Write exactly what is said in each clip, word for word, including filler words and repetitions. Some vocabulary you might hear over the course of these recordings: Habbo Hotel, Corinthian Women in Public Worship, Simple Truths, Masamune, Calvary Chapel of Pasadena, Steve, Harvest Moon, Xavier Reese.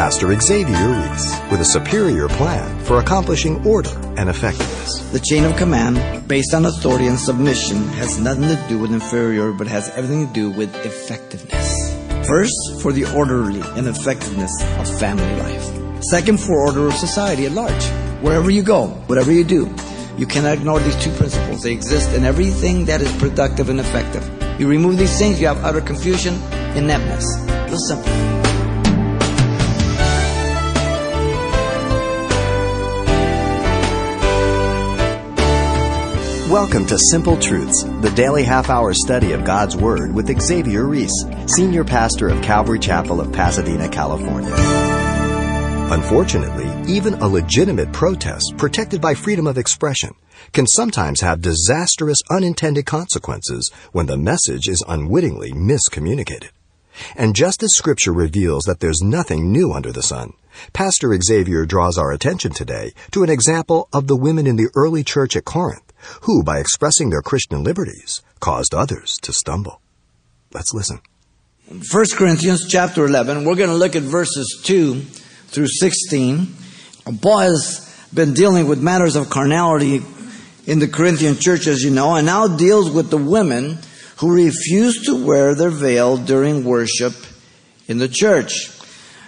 Pastor Xavier Reese with a superior plan for accomplishing order and effectiveness. The chain of command, based on authority and submission, has nothing to do with inferior, but has everything to do with effectiveness. First, for the orderly and effectiveness of family life. Second, for order of society at large. Wherever you go, whatever you do, you cannot ignore these two principles. They exist in everything that is productive and effective. You remove these things, you have utter confusion, ineptness. Real simple. Welcome to Simple Truths, the daily half-hour study of God's Word with Xavier Reese, Senior Pastor of Calvary Chapel of Pasadena, California. Unfortunately, even a legitimate protest, protected by freedom of expression, can sometimes have disastrous unintended consequences when the message is unwittingly miscommunicated. And just as Scripture reveals that there's nothing new under the sun, Pastor Xavier draws our attention today to an example of the women in the early church at Corinth, who, by expressing their Christian liberties, caused others to stumble. Let's listen. First Corinthians chapter eleven, we're going to look at verses two through sixteen. Paul has been dealing with matters of carnality in the Corinthian church, as you know, and now deals with the women who refused to wear their veil during worship in the church.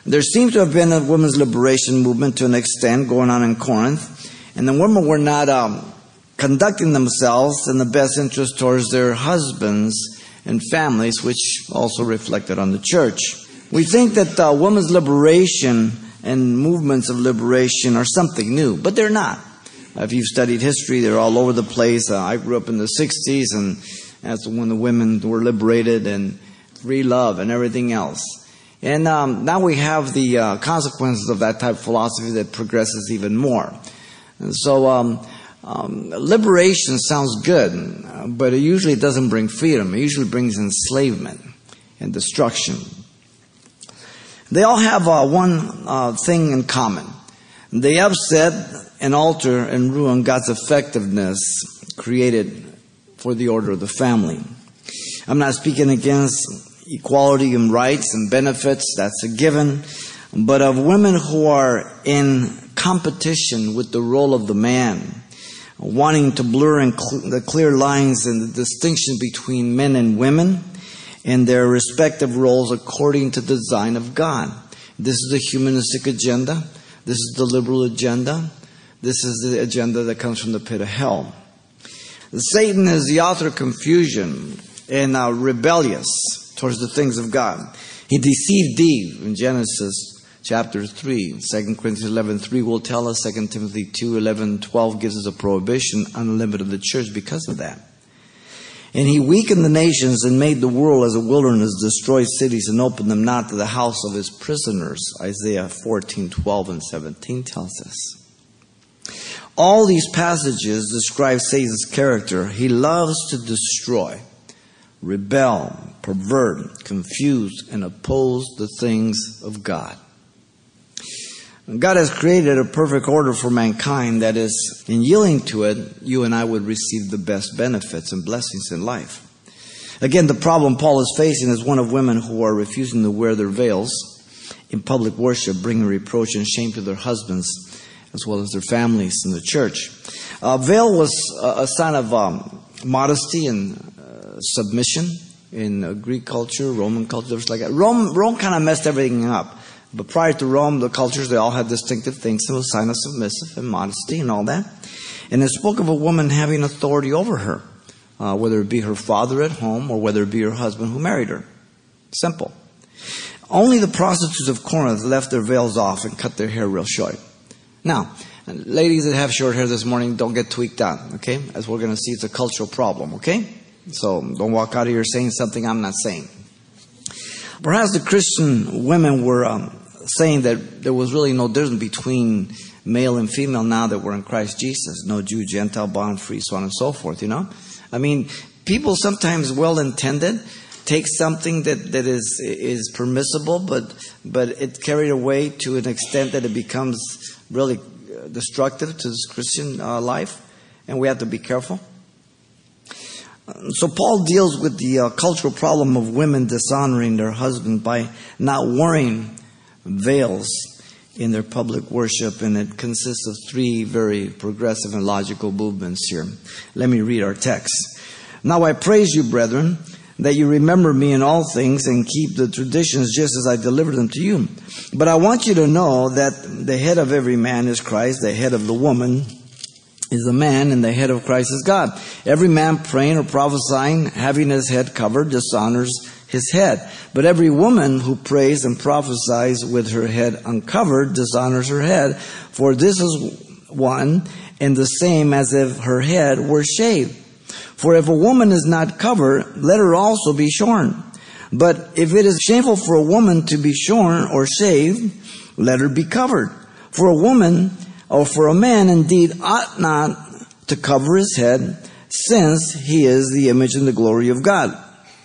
There seems to have been a women's liberation movement to an extent going on in Corinth, and the women were not... Um, conducting themselves in the best interest towards their husbands and families, which also reflected on the church. We think that uh, women's liberation and movements of liberation are something new, but they're not. If you've studied history, they're all over the place. Uh, I grew up in the sixties, and that's when the women were liberated and free love and everything else. And um, now we have the uh, consequences of that type of philosophy that progresses even more. And so... Um, Um, liberation sounds good, but it usually doesn't bring freedom. It usually brings enslavement and destruction. They all have uh, one uh, thing in common. They upset and alter and ruin God's effectiveness created for the order of the family. I'm not speaking against equality and rights and benefits. That's a given. But of women who are in competition with the role of the man, wanting to blur in cl- the clear lines and the distinction between men and women and their respective roles according to the design of God. This is the humanistic agenda. This is the liberal agenda. This is the agenda that comes from the pit of hell. Satan is the author of confusion and uh, rebellious towards the things of God. He deceived Eve in Genesis Chapter three, Second Corinthians eleven three will tell us, Second Timothy two eleven twelve gives us a prohibition on the limit of the church because of that. And he weakened the nations and made the world as a wilderness, destroyed cities and opened them not to the house of his prisoners, Isaiah fourteen twelve and seventeen tells us. All these passages describe Satan's character. He loves to destroy, rebel, pervert, confuse, and oppose the things of God. God has created a perfect order for mankind that is, in yielding to it, you and I would receive the best benefits and blessings in life. Again, the problem Paul is facing is one of women who are refusing to wear their veils in public worship, bringing reproach and shame to their husbands as well as their families in the church. A veil was a sign of um, modesty and uh, submission in uh, Greek culture, Roman culture, there was like that. Rome, Rome kind of messed everything up. But prior to Rome, the cultures, they all had distinctive things, so a sign of submissive and modesty and all that. And it spoke of a woman having authority over her, uh, whether it be her father at home or whether it be her husband who married her. Simple. Only the prostitutes of Corinth left their veils off and cut their hair real short. Now, ladies that have short hair this morning, don't get tweaked out, okay? As we're going to see, it's a cultural problem, okay? So don't walk out of here saying something I'm not saying. Perhaps the Christian women were um, saying that there was really no difference between male and female now that we're in Christ Jesus. No Jew, Gentile, bond, free, so on and so forth, you know. I mean, people sometimes well-intended take something that, that is is permissible, but but it's carried away to an extent that it becomes really destructive to this Christian uh, life, and we have to be careful. So Paul deals with the uh, cultural problem of women dishonoring their husband by not wearing veils in their public worship, and it consists of three very progressive and logical movements here. Let me read our text. Now I praise you, brethren, that you remember me in all things and keep the traditions just as I delivered them to you. But I want you to know that the head of every man is Christ, the head of the woman is the man, and the head of Christ is God. Every man praying or prophesying, having his head covered, dishonors his head. But every woman who prays and prophesies with her head uncovered dishonors her head, for this is one and the same as if her head were shaved. For if a woman is not covered, let her also be shorn. But if it is shameful for a woman to be shorn or shaved, let her be covered. For a woman or for a man indeed ought not to cover his head, since he is the image and the glory of God.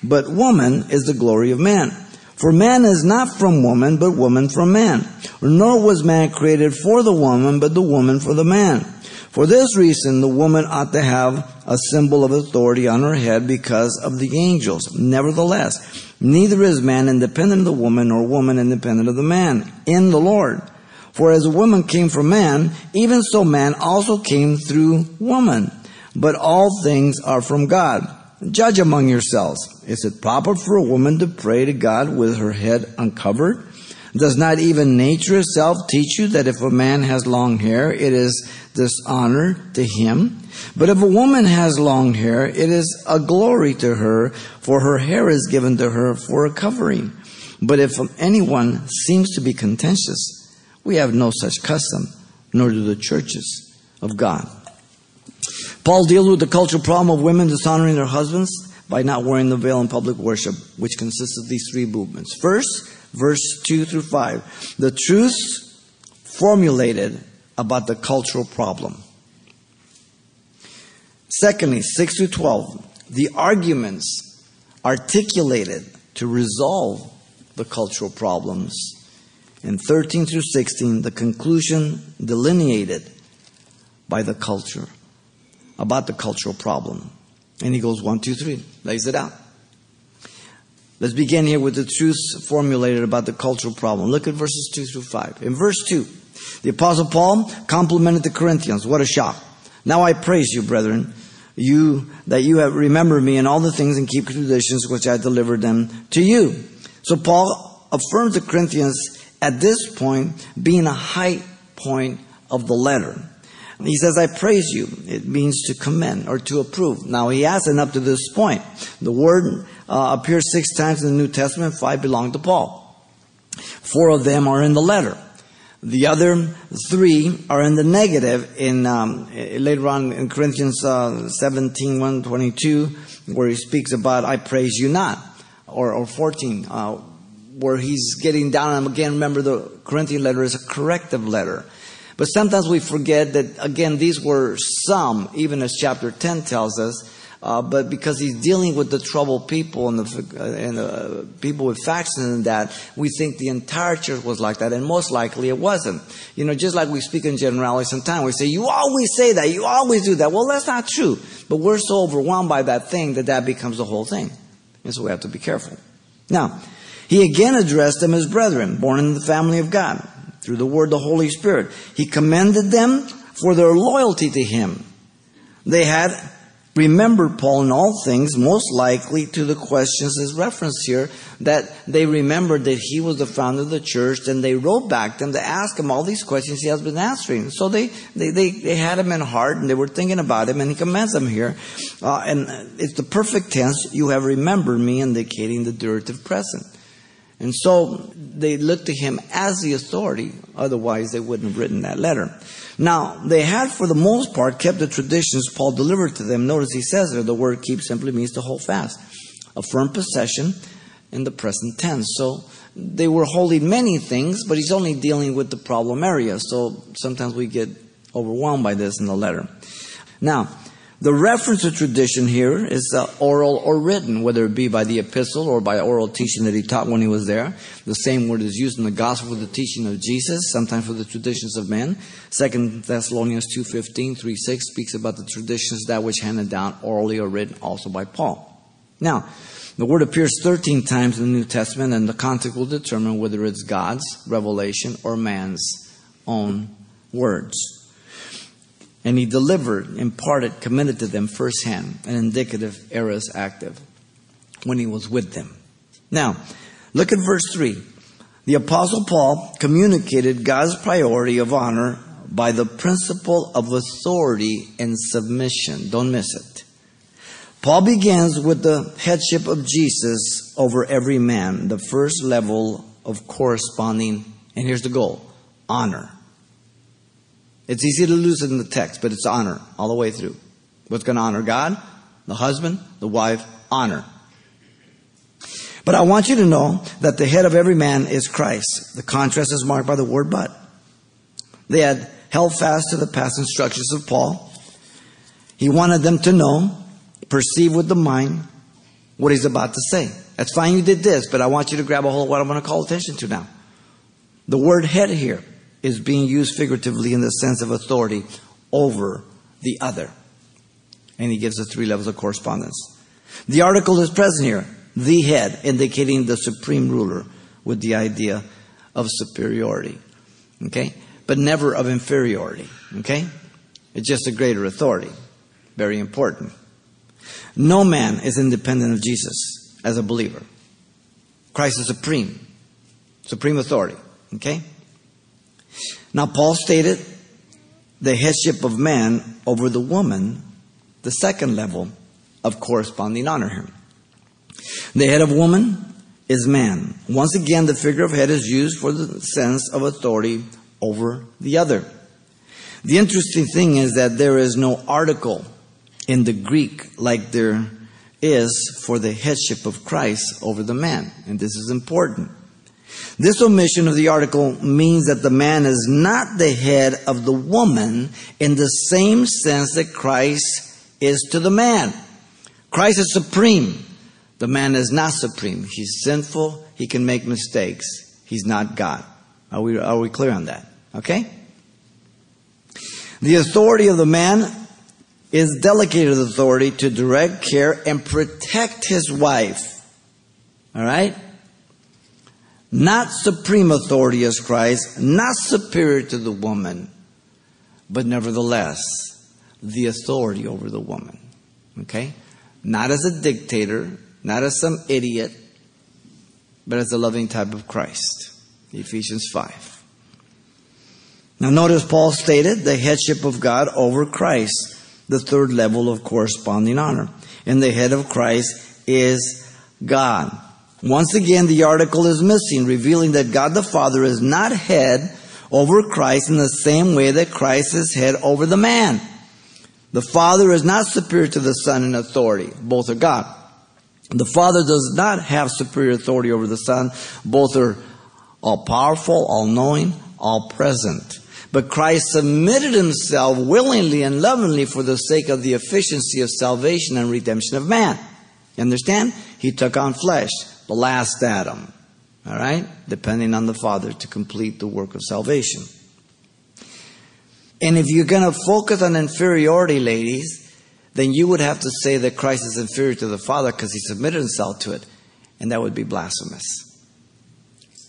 But woman is the glory of man. For man is not from woman, but woman from man. Nor was man created for the woman, but the woman for the man. For this reason, the woman ought to have a symbol of authority on her head because of the angels. Nevertheless, neither is man independent of the woman, nor woman independent of the man in the Lord. For as a woman came from man, even so man also came through woman. But all things are from God. Judge among yourselves. Is it proper for a woman to pray to God with her head uncovered? Does not even nature itself teach you that if a man has long hair, it is dishonor to him? But if a woman has long hair, it is a glory to her, for her hair is given to her for a covering. But if anyone seems to be contentious, we have no such custom, nor do the churches of God. Paul deals with the cultural problem of women dishonoring their husbands by not wearing the veil in public worship, which consists of these three movements. First, verse two through five, the truths formulated about the cultural problem. Secondly, six through twelve, the arguments articulated to resolve the cultural problems. And thirteen through sixteen, the conclusion delineated by the culture, about the cultural problem. And he goes one, two, three, lays it out. Let's begin here with the truths formulated about the cultural problem. Look at verses two through five. In verse two, the Apostle Paul complimented the Corinthians. What a shock. Now I praise you, brethren, you that you have remembered me in all the things and keep traditions which I delivered them to you. So Paul affirms the Corinthians at this point being a high point of the letter. He says, I praise you. It means to commend or to approve. Now he hasn't up to this point. The word Uh, appears six times in the New Testament. Five belong to Paul. Four of them are in the letter. The other three are in the negative. In um, later on in Corinthians uh, seventeen one twenty two, where he speaks about "I praise you not," or, or fourteen, uh, where he's getting down. And again, remember the Corinthian letter is a corrective letter. But sometimes we forget that again these were some, even as chapter ten tells us. Uh, but because he's dealing with the troubled people and the, uh, and the people with factions and that, we think the entire church was like that, and most likely it wasn't. You know, just like we speak in generality sometimes, we say, you always say that, you always do that. Well, that's not true. But we're so overwhelmed by that thing that that becomes the whole thing. And so we have to be careful. Now, he again addressed them as brethren, born in the family of God, through the word, the Holy Spirit. He commended them for their loyalty to him. They had remembered Paul in all things, most likely to the questions is referenced here, that they remembered that he was the founder of the church, and they wrote back to him to ask him all these questions he has been answering. So they, they, they, they had him in heart, and they were thinking about him, and he commends them here. Uh, and it's the perfect tense, you have remembered me, indicating the durative present. And so they looked to him as the authority, otherwise they wouldn't have written that letter. Now, they had for the most part kept the traditions Paul delivered to them. Notice he says there, the word keep simply means to hold fast, a firm possession in the present tense. So they were holding many things, but he's only dealing with the problem area. So sometimes we get overwhelmed by this in the letter. Now, the reference to tradition here is uh, oral or written, whether it be by the epistle or by oral teaching that he taught when he was there. The same word is used in the gospel for the teaching of Jesus, sometimes for the traditions of men. Second Thessalonians two fifteen, three six speaks about the traditions that which handed down orally or written also by Paul. Now, The word appears thirteen times in the New Testament, and the context will determine whether it's God's revelation or man's own words. And he delivered, imparted, committed to them firsthand, an indicative eras active when he was with them. Now, look at verse three. The Apostle Paul communicated God's priority of honor by the principle of authority and submission. Don't miss it. Paul begins with the headship of Jesus over every man, the first level of corresponding, and here's the goal, honor. It's easy to lose it in the text, but it's honor all the way through. What's going to honor God? The husband, the wife, honor. But I want you to know that the head of every man is Christ. The contrast is marked by the word but. They had held fast to the past instructions of Paul. He wanted them to know, perceive with the mind what he's about to say. That's fine, you did this, but I want you to grab a hold of what I'm going to call attention to now. The word head here is being used figuratively in the sense of authority over the other. And he gives the three levels of correspondence. The article is present here, the head, indicating the supreme ruler with the idea of superiority. Okay? But never of inferiority, okay? It's just a greater authority. Very important. No man is independent of Jesus as a believer. Christ is supreme, supreme authority, okay? Now, Paul stated the headship of man over the woman, the second level of corresponding honor here. The head of woman is man. Once again, the figure of head is used for the sense of authority over the other. The interesting thing is that there is no article in the Greek like there is for the headship of Christ over the man, and this is important. This omission of the article means that the man is not the head of the woman in the same sense that Christ is to the man. Christ is supreme. The man is not supreme. He's sinful. He can make mistakes. He's not God. Are we, are we clear on that? Okay? The authority of the man is delegated authority to direct, care, and protect his wife. All right? Not supreme authority as Christ, not superior to the woman, but nevertheless, the authority over the woman. Okay? Not as a dictator, not as some idiot, but as a loving type of Christ. Ephesians five. Now notice Paul stated the headship of God over Christ, the third level of corresponding honor. And the head of Christ is God. Once again, the article is missing, revealing that God the Father is not head over Christ in the same way that Christ is head over the man. The Father is not superior to the Son in authority. Both are God. The Father does not have superior authority over the Son. Both are all-powerful, all-knowing, all-present. But Christ submitted himself willingly and lovingly for the sake of the efficiency of salvation and redemption of man. You understand? He took on flesh, the last Adam. All right? Depending on the Father to complete the work of salvation. And if you're going to focus on inferiority, ladies, then you would have to say that Christ is inferior to the Father because he submitted himself to it. And that would be blasphemous.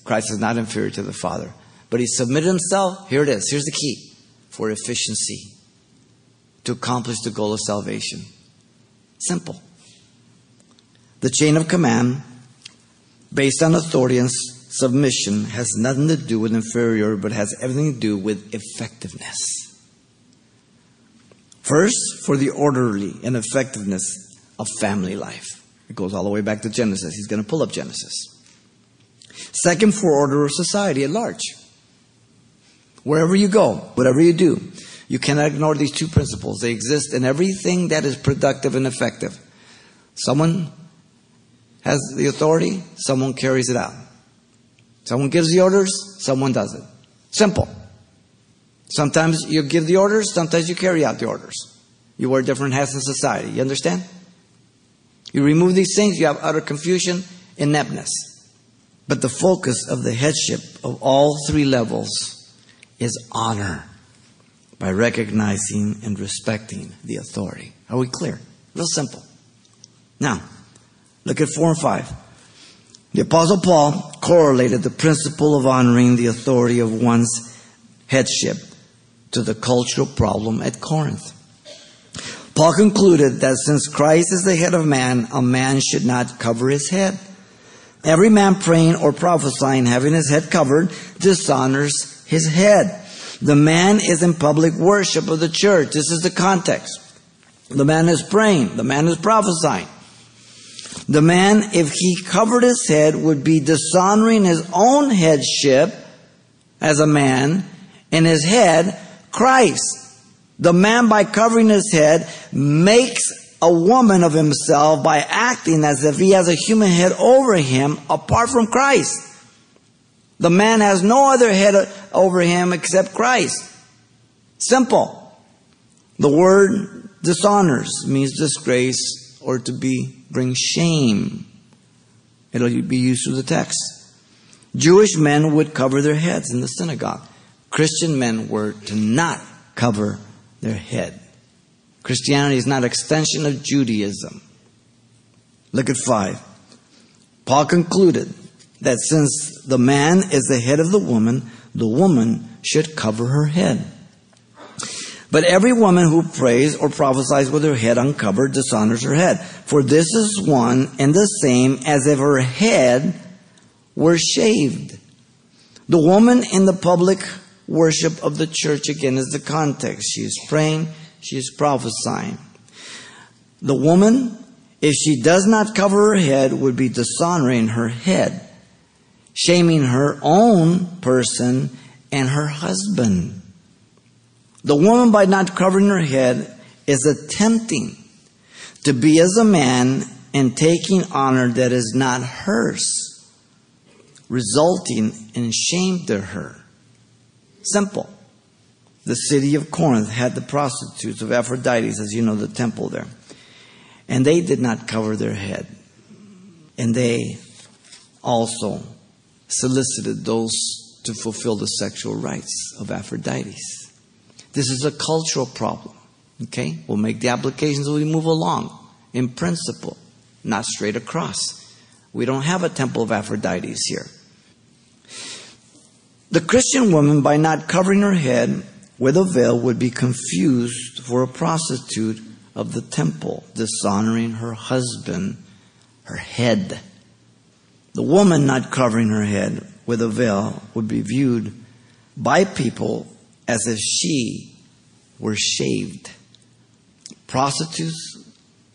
Christ is not inferior to the Father. But he submitted himself. Here it is. Here's the key. For efficiency. To accomplish the goal of salvation. Simple. The chain of command, based on authority and submission, has nothing to do with inferiority, but has everything to do with effectiveness. First, for the orderly and effectiveness of family life. It goes all the way back to Genesis. He's going to pull up Genesis. Second, for order of society at large. Wherever you go, whatever you do, you cannot ignore these two principles. They exist in everything that is productive and effective. Someone has the authority, someone carries it out. Someone gives the orders, someone does it. Simple. Sometimes you give the orders, sometimes you carry out the orders. You wear different hats in society. You understand? You remove these things, you have utter confusion, ineptness. But the focus of the headship of all three levels is honor by recognizing and respecting the authority. Are we clear? Real simple. Now, Look at four and five. The Apostle Paul correlated the principle of honoring the authority of one's headship to the cultural problem at Corinth. Paul concluded that since Christ is the head of man, a man should not cover his head. Every man praying or prophesying, having his head covered, dishonors his head. The man is in public worship of the church. This is the context. The man is praying. The man is prophesying. The man, if he covered his head, would be dishonoring his own headship as a man, and his head, Christ. The man, by covering his head, makes a woman of himself by acting as if he has a human head over him apart from Christ. The man has no other head over him except Christ. Simple. The word dishonors means disgrace or to be bring shame. It'll be used through the text. Jewish men would cover their heads in the synagogue. Christian men were to not cover their head. Christianity is not an extension of Judaism. Look at five. Paul concluded that since the man is the head of the woman, the woman should cover her head. But every woman who prays or prophesies with her head uncovered dishonors her head. For this is one and the same as if her head were shaved. The woman in the public worship of the church, again, is the context. She is praying. She is prophesying. The woman, if she does not cover her head, would be dishonoring her head, shaming her own person and her husband. The woman, by not covering her head, is attempting to be as a man and taking honor that is not hers, resulting in shame to her. Simple. The city of Corinth had the prostitutes of Aphrodite, as you know, the temple there. And they did not cover their head. And they also solicited those to fulfill the sexual rights of Aphrodite. This is a cultural problem. Okay? We'll make the applications as we move along. In principle, not straight across. We don't have a temple of Aphrodite here. The Christian woman, by not covering her head with a veil, would be confused for a prostitute of the temple, dishonoring her husband, her head. The woman not covering her head with a veil would be viewed by people as if she were shaved. Prostitutes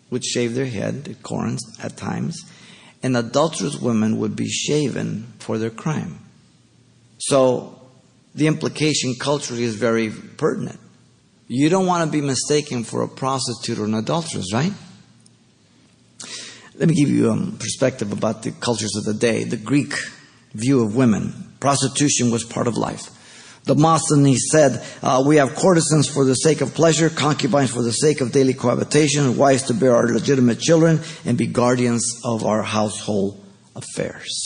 would shave their head at Corinth at times, and adulterous women would be shaven for their crime. So the implication culturally is very pertinent. You don't want to be mistaken for a prostitute or an adulteress, right? Let me give you a perspective about the cultures of the day. The Greek view of women. Prostitution was part of life. Demosthenes said, uh, we have courtesans for the sake of pleasure, concubines for the sake of daily cohabitation, wives to bear our legitimate children, and be guardians of our household affairs.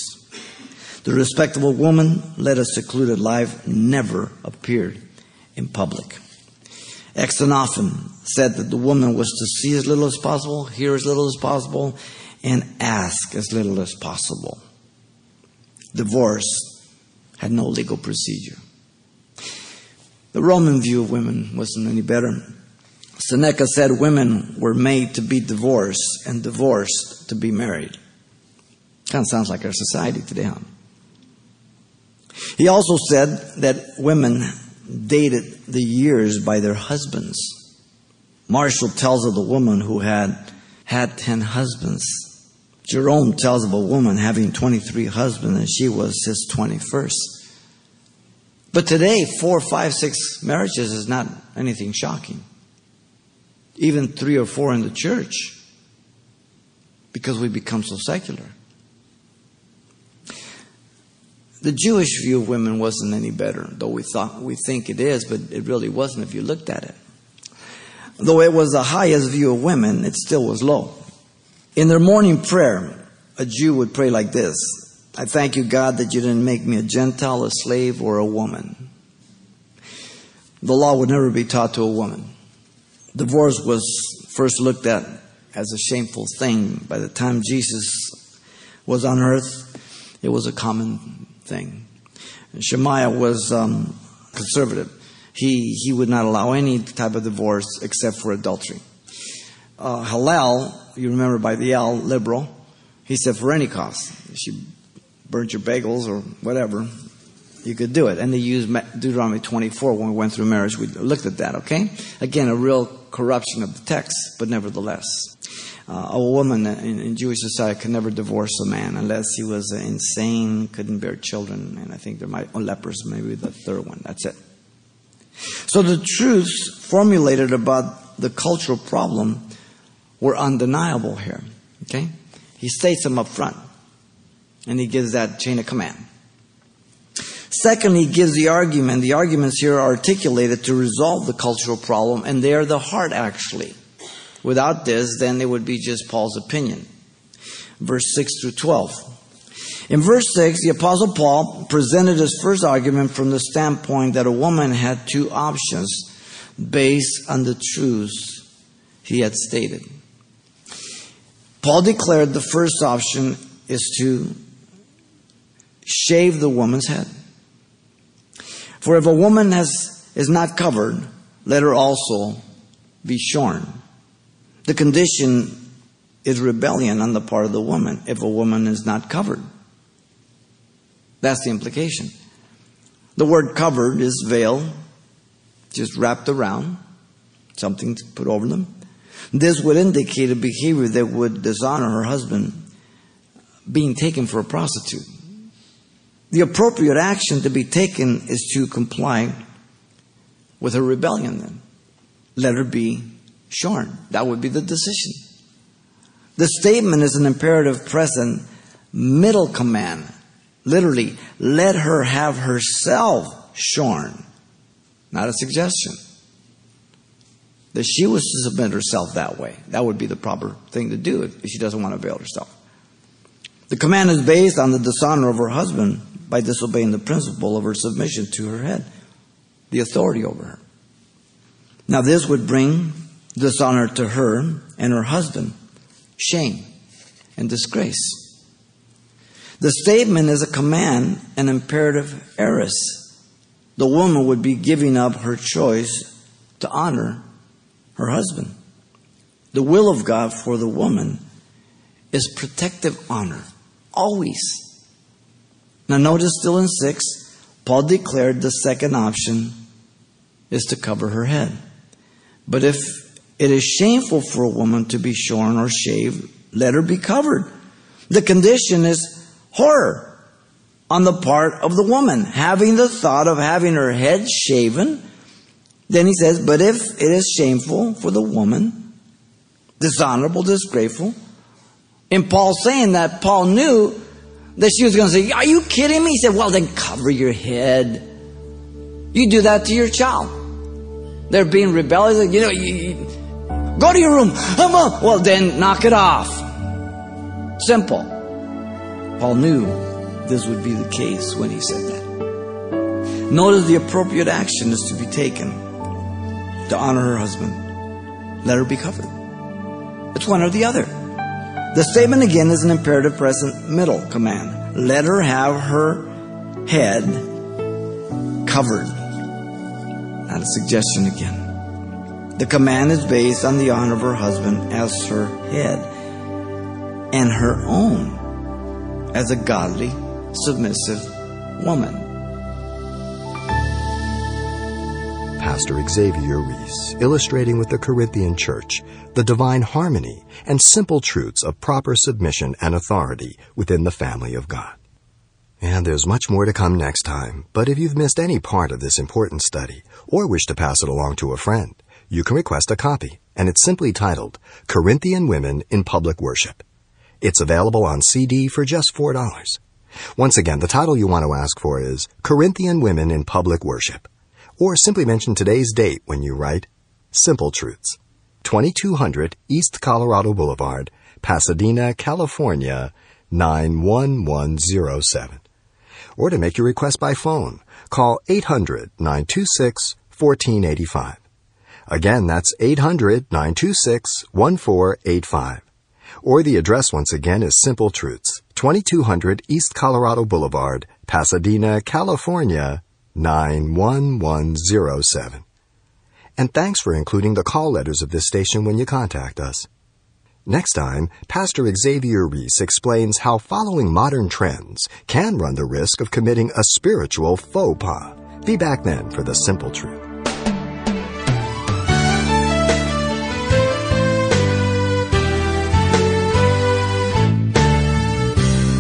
The respectable woman led a secluded life, never appeared in public. Xenophon said that the woman was to see as little as possible, hear as little as possible, and ask as little as possible. Divorce had no legal procedure. The Roman view of women wasn't any better. Seneca said women were made to be divorced and divorced to be married. Kind of sounds like our society today, huh? He also said that women dated the years by their husbands. Martial tells of the woman who had had ten husbands. Jerome tells of a woman having twenty-three husbands, and she was his twenty-first. But today, four, five, six marriages is not anything shocking. Even three or four in the church, because we become so secular. The Jewish view of women wasn't any better, though we thought we think it is, but it really wasn't if you looked at it. Though it was the highest view of women, it still was low. In their morning prayer, a Jew would pray like this: I thank you, God, that you didn't make me a Gentile, a slave, or a woman. The law would never be taught to a woman. Divorce was first looked at as a shameful thing. By the time Jesus was on earth, it was a common thing. Shemaiah was um, conservative. He, he would not allow any type of divorce except for adultery. Uh, Hillel, you remember by the L, liberal, he said for any cost. She burnt your bagels or whatever, you could do it. And they used Deuteronomy twenty-four when we went through marriage. We looked at that, okay? Again, a real corruption of the text, but nevertheless. Uh, a woman in, in Jewish society could never divorce a man unless he was insane, couldn't bear children, and I think there might, or lepers, maybe the third one. That's it. So the truths formulated about the cultural problem were undeniable here, okay? He states them up front, and he gives that chain of command. Second, he gives the argument. The arguments here are articulated to resolve the cultural problem, and they are the heart, actually. Without this, then it would be just Paul's opinion. Verse six through twelve. In verse six, the Apostle Paul presented his first argument from the standpoint that a woman had two options based on the truths he had stated. Paul declared the first option is to shave the woman's head. For if a woman has, is not covered, let her also be shorn. The condition is rebellion on the part of the woman if a woman is not covered. That's the implication. The word covered is veil, just wrapped around, something to put over them. This would indicate a behavior that would dishonor her husband, being taken for a prostitute. The appropriate action to be taken is to comply with her rebellion then. Let her be shorn. That would be the decision. The statement is an imperative present middle command. Literally, let her have herself shorn. Not a suggestion. That she was to submit herself that way. That would be the proper thing to do if she doesn't want to veil herself. The command is based on the dishonor of her husband by disobeying the principle of her submission to her head, the authority over her. Now this would bring dishonor to her and her husband, shame and disgrace. The statement is a command, an imperative heiress. The woman would be giving up her choice to honor her husband. The will of God for the woman is protective honor, always. Now notice still in six, Paul declared the second option is to cover her head. But if it is shameful for a woman to be shorn or shaved, let her be covered. The condition is horror on the part of the woman, having the thought of having her head shaven. Then he says, but if it is shameful for the woman, dishonorable, disgraceful. And Paul saying that, Paul knew that she was going to say, are you kidding me? He said, well, then cover your head. You do that to your child. They're being rebellious. You know, you, you, go to your room. I'm up. Well, then knock it off. Simple. Paul knew this would be the case when he said that. Notice the appropriate action is to be taken to honor her husband. Let her be covered. It's one or the other. The statement again is an imperative present middle command. Let her have her head covered. Not a suggestion again. The command is based on the honor of her husband as her head and her own as a godly, submissive woman. Pastor Xavier Reese, illustrating with the Corinthian church the divine harmony and simple truths of proper submission and authority within the family of God. And there's much more to come next time, but if you've missed any part of this important study or wish to pass it along to a friend, you can request a copy, and it's simply titled Corinthian Women in Public Worship. It's available on C D for just four dollars. Once again, the title you want to ask for is Corinthian Women in Public Worship, or simply mention today's date when you write Simple Truths, twenty-two hundred East Colorado Boulevard, Pasadena, California, nine one one zero seven. Or to make your request by phone, call eight hundred, nine two six, one four eight five. Again, that's eight hundred, nine two six, one four eight five. Or the address once again is Simple Truths, twenty-two hundred East Colorado Boulevard, Pasadena, California, nine one one zero seven. And thanks for including the call letters of this station when you contact us. Next time, Pastor Xavier Reese explains how following modern trends can run the risk of committing a spiritual faux pas. Be back then for the Simple Truth.